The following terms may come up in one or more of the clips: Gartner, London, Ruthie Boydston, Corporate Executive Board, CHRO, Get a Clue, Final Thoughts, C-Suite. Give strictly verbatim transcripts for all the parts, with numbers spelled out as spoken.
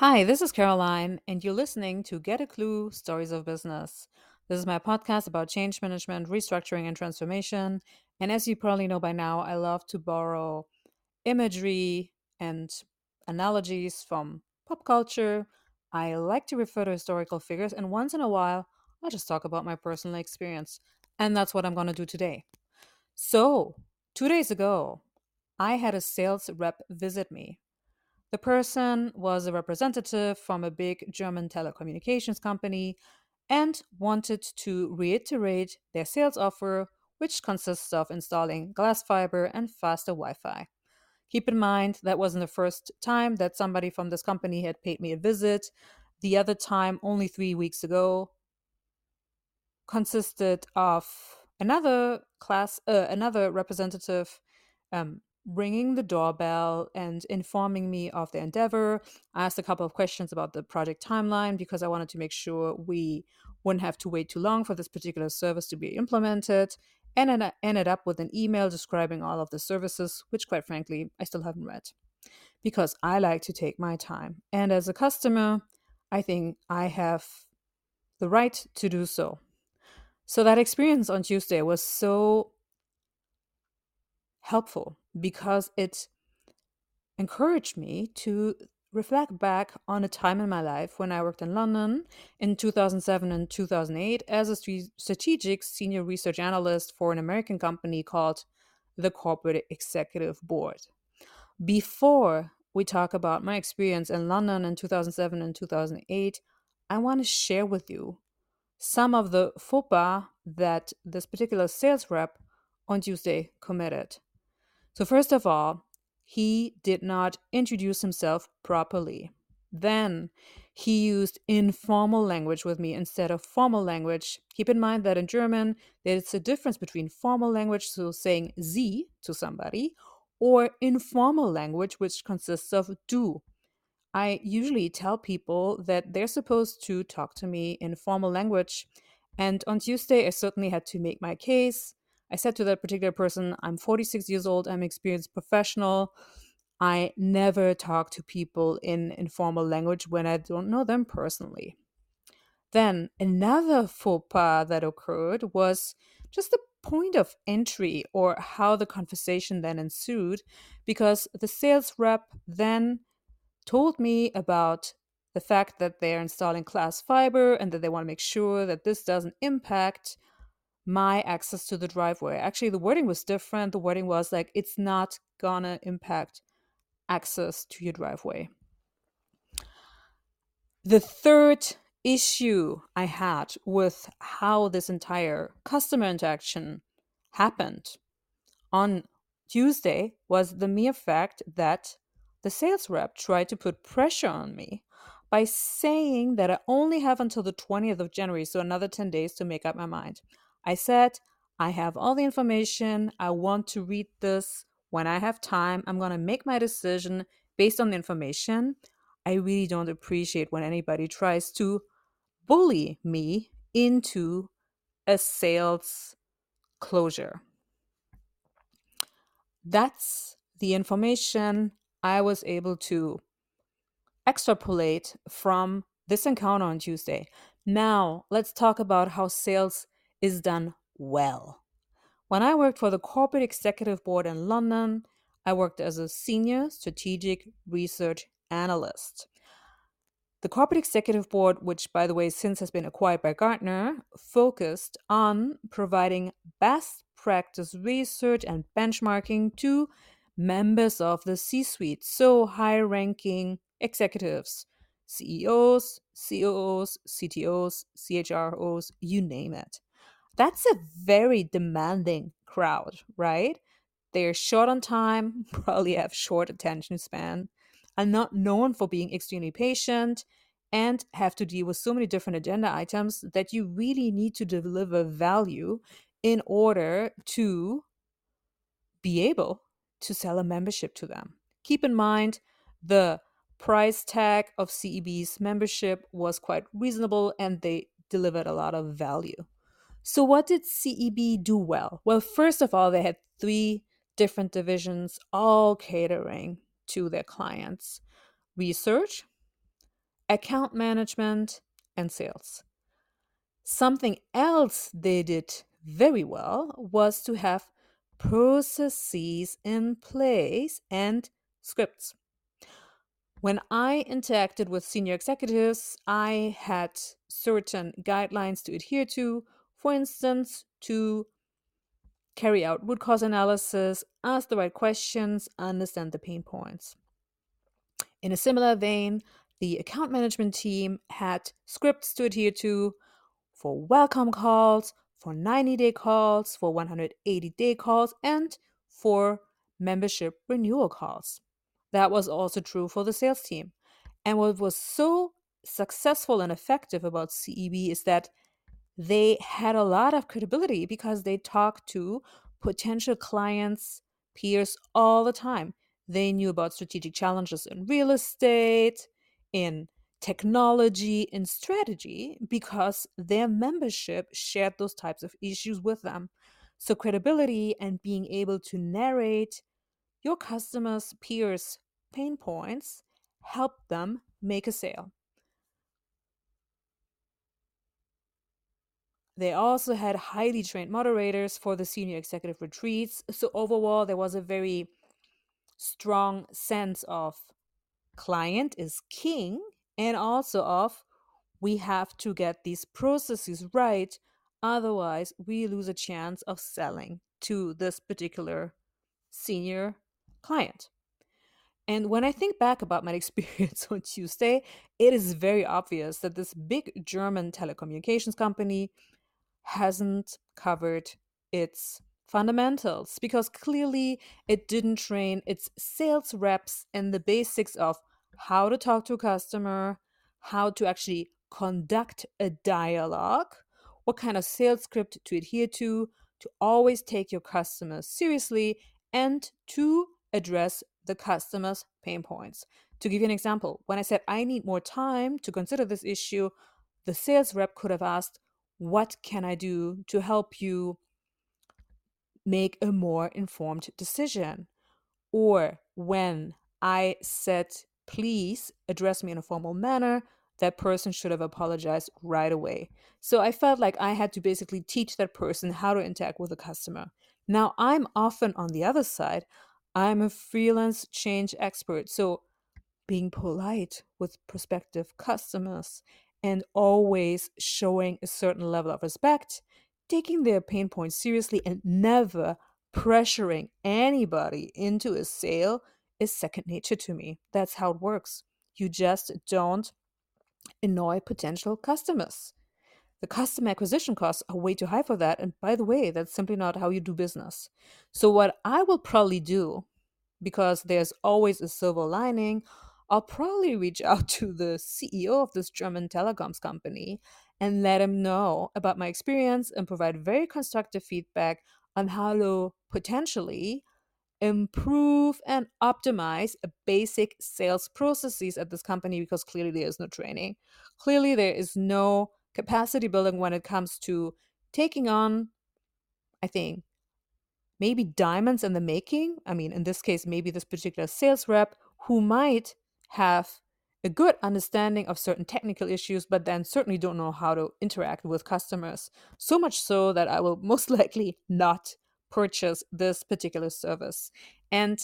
Hi, this is Caroline, and you're listening to Get a Clue, Stories of Business. This is my podcast about change management, restructuring, and transformation. And as you probably know by now, I love to borrow imagery and analogies from pop culture. I like to refer to historical figures, and once in a while, I'll just talk about my personal experience. And that's what I'm going to do today. So, two days ago, I had a sales rep visit me. The person was a representative from a big German telecommunications company and wanted to reiterate their sales offer, which consists of installing glass fiber and faster Wi-Fi. Keep in mind, that wasn't the first time that somebody from this company had paid me a visit. The other time, only three weeks ago, consisted of another class, uh, another representative, um, ringing the doorbell and informing me of the endeavor. I asked a couple of questions about the project timeline because I wanted to make sure we wouldn't have to wait too long for this particular service to be implemented. And I ended up with an email describing all of the services, which quite frankly, I still haven't read because I like to take my time. And as a customer, I think I have the right to do so. So that experience on Tuesday was so helpful because it encouraged me to reflect back on a time in my life when I worked in London in two thousand seven and two thousand eight as a strategic senior research analyst for an American company called the Corporate Executive Board. Before we talk about my experience in London in two thousand seven and two thousand eight, I want to share with you some of the faux pas that this particular sales rep on Tuesday committed. So first of all, he did not introduce himself properly. Then he used informal language with me instead of formal language. Keep in mind that in German, there's a difference between formal language, so saying Sie to somebody, or informal language, which consists of du. I usually tell people that they're supposed to talk to me in formal language. And on Tuesday, I certainly had to make my case. I said to that particular person, I'm forty-six years old, I'm an experienced professional. I never talk to people in informal language when I don't know them personally. Then another faux pas that occurred was just the point of entry or how the conversation then ensued, because the sales rep then told me about the fact that they're installing glass fiber and that they want to make sure that this doesn't impact my access to the driveway. Actually, the wording was different. The wording was like, it's not gonna impact access to your driveway. The third issue I had with how this entire customer interaction happened on Tuesday was the mere fact that the sales rep tried to put pressure on me by saying that I only have until the twentieth of January, so another ten days to make up my mind. I said, I have all the information. I want to read this when I have time. I'm going to make my decision based on the information. I really don't appreciate when anybody tries to bully me into a sales closure. That's the information I was able to extrapolate from this encounter on Tuesday. Now, let's talk about how sales is done well. When I worked for the Corporate Executive Board in London, I worked as a senior strategic research analyst. The Corporate Executive Board, which by the way since has been acquired by Gartner, focused on providing best practice research and benchmarking to members of the C-Suite, so high-ranking executives, C E Os, C O Os, C T Os, C H R Os, you name it. That's a very demanding crowd, right? They're short on time, probably have short attention span, are not known for being extremely patient, and have to deal with so many different agenda items that you really need to deliver value in order to be able to sell a membership to them. Keep in mind, the price tag of C E B's membership was quite reasonable and they delivered a lot of value. So what did C E B do well? Well, first of all, they had three different divisions all catering to their clients. Research, account management, and sales. Something else they did very well was to have processes in place and scripts. When I interacted with senior executives, I had certain guidelines to adhere to, for instance, to carry out root cause analysis, ask the right questions, understand the pain points. In a similar vein, the account management team had scripts to adhere to for welcome calls, for ninety-day calls, for one hundred eighty-day calls, and for membership renewal calls. That was also true for the sales team. And what was so successful and effective about C E B is that they had a lot of credibility because they talked to potential clients, peers all the time. They knew about strategic challenges in real estate, in technology, and strategy because their membership shared those types of issues with them. So credibility and being able to narrate your customers' peers' pain points helped them make a sale. They also had highly trained moderators for the senior executive retreats. So overall, there was a very strong sense of client is king, and also of we have to get these processes right, otherwise we lose a chance of selling to this particular senior client. And when I think back about my experience on Tuesday, it is very obvious that this big German telecommunications company hasn't covered its fundamentals, because clearly it didn't train its sales reps in the basics of how to talk to a customer, how to actually conduct a dialogue, what kind of sales script to adhere to, to always take your customers seriously, and to address the customer's pain points. To give you an example, when I said I need more time to consider this issue, the sales rep could have asked, what can I do to help you make a more informed decision? Or when I said, please address me in a formal manner, that person should have apologized right away. So I felt like I had to basically teach that person how to interact with a customer. Now, I'm often on the other side. I'm a freelance change expert. So being polite with prospective customers and always showing a certain level of respect, taking their pain points seriously, and never pressuring anybody into a sale is second nature to me. That's how it works. You just don't annoy potential customers. The customer acquisition costs are way too high for that. And by the way, that's simply not how you do business. So what I will probably do, because there's always a silver lining, I'll probably reach out to the C E O of this German telecoms company and let him know about my experience and provide very constructive feedback on how to potentially improve and optimize basic sales processes at this company, because clearly there is no training. Clearly there is no capacity building when it comes to taking on, I think, maybe diamonds in the making. I mean, in this case, maybe this particular sales rep who might have a good understanding of certain technical issues, but then certainly don't know how to interact with customers. So much so that I will most likely not purchase this particular service. And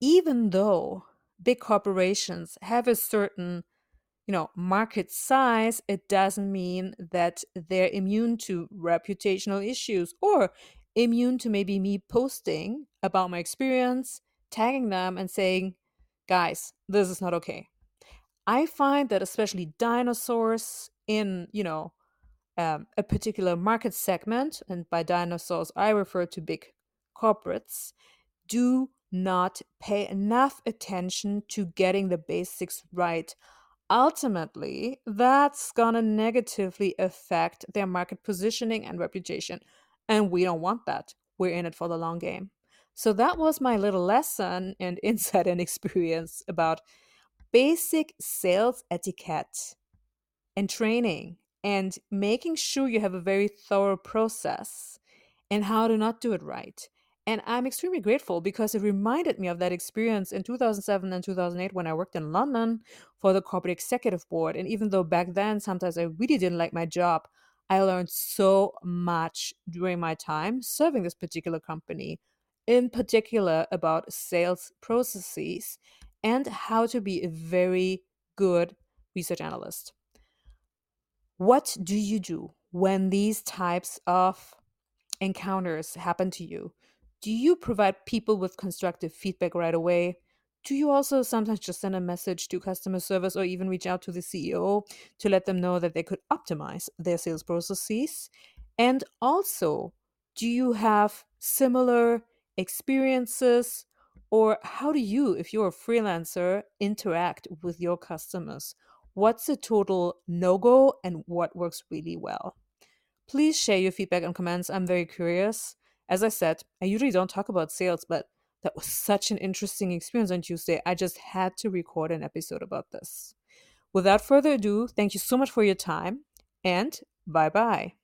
even though big corporations have a certain, you know, market size, it doesn't mean that they're immune to reputational issues or immune to maybe me posting about my experience, tagging them and saying, guys, this is not okay. I find that especially dinosaurs in, you know, um, a particular market segment, and by dinosaurs I refer to big corporates, do not pay enough attention to getting the basics right. Ultimately, that's going to negatively affect their market positioning and reputation. And we don't want that. We're in it for the long game. So that was my little lesson and insight and experience about basic sales etiquette and training, and making sure you have a very thorough process and how to not do it right, And I'm extremely grateful because it reminded me of that experience in two thousand seven and two thousand eight when I worked in London for the Corporate Executive Board. And even though back then, sometimes I really didn't like my job, I learned so much during my time serving this particular company, in particular about sales processes and how to be a very good research analyst. What do you do when these types of encounters happen to you? Do you provide people with constructive feedback right away? Do you also sometimes just send a message to customer service or even reach out to the C E O to let them know that they could optimize their sales processes? And also, do you have similar experiences, or how do you, if you're a freelancer, interact with your customers? What's a total no-go and what works really well? Please share your feedback and comments. I'm very curious. As I said, I usually don't talk about sales, but that was such an interesting experience on Tuesday. I just had to record an episode about this. Without further ado, thank you so much for your time, and bye-bye.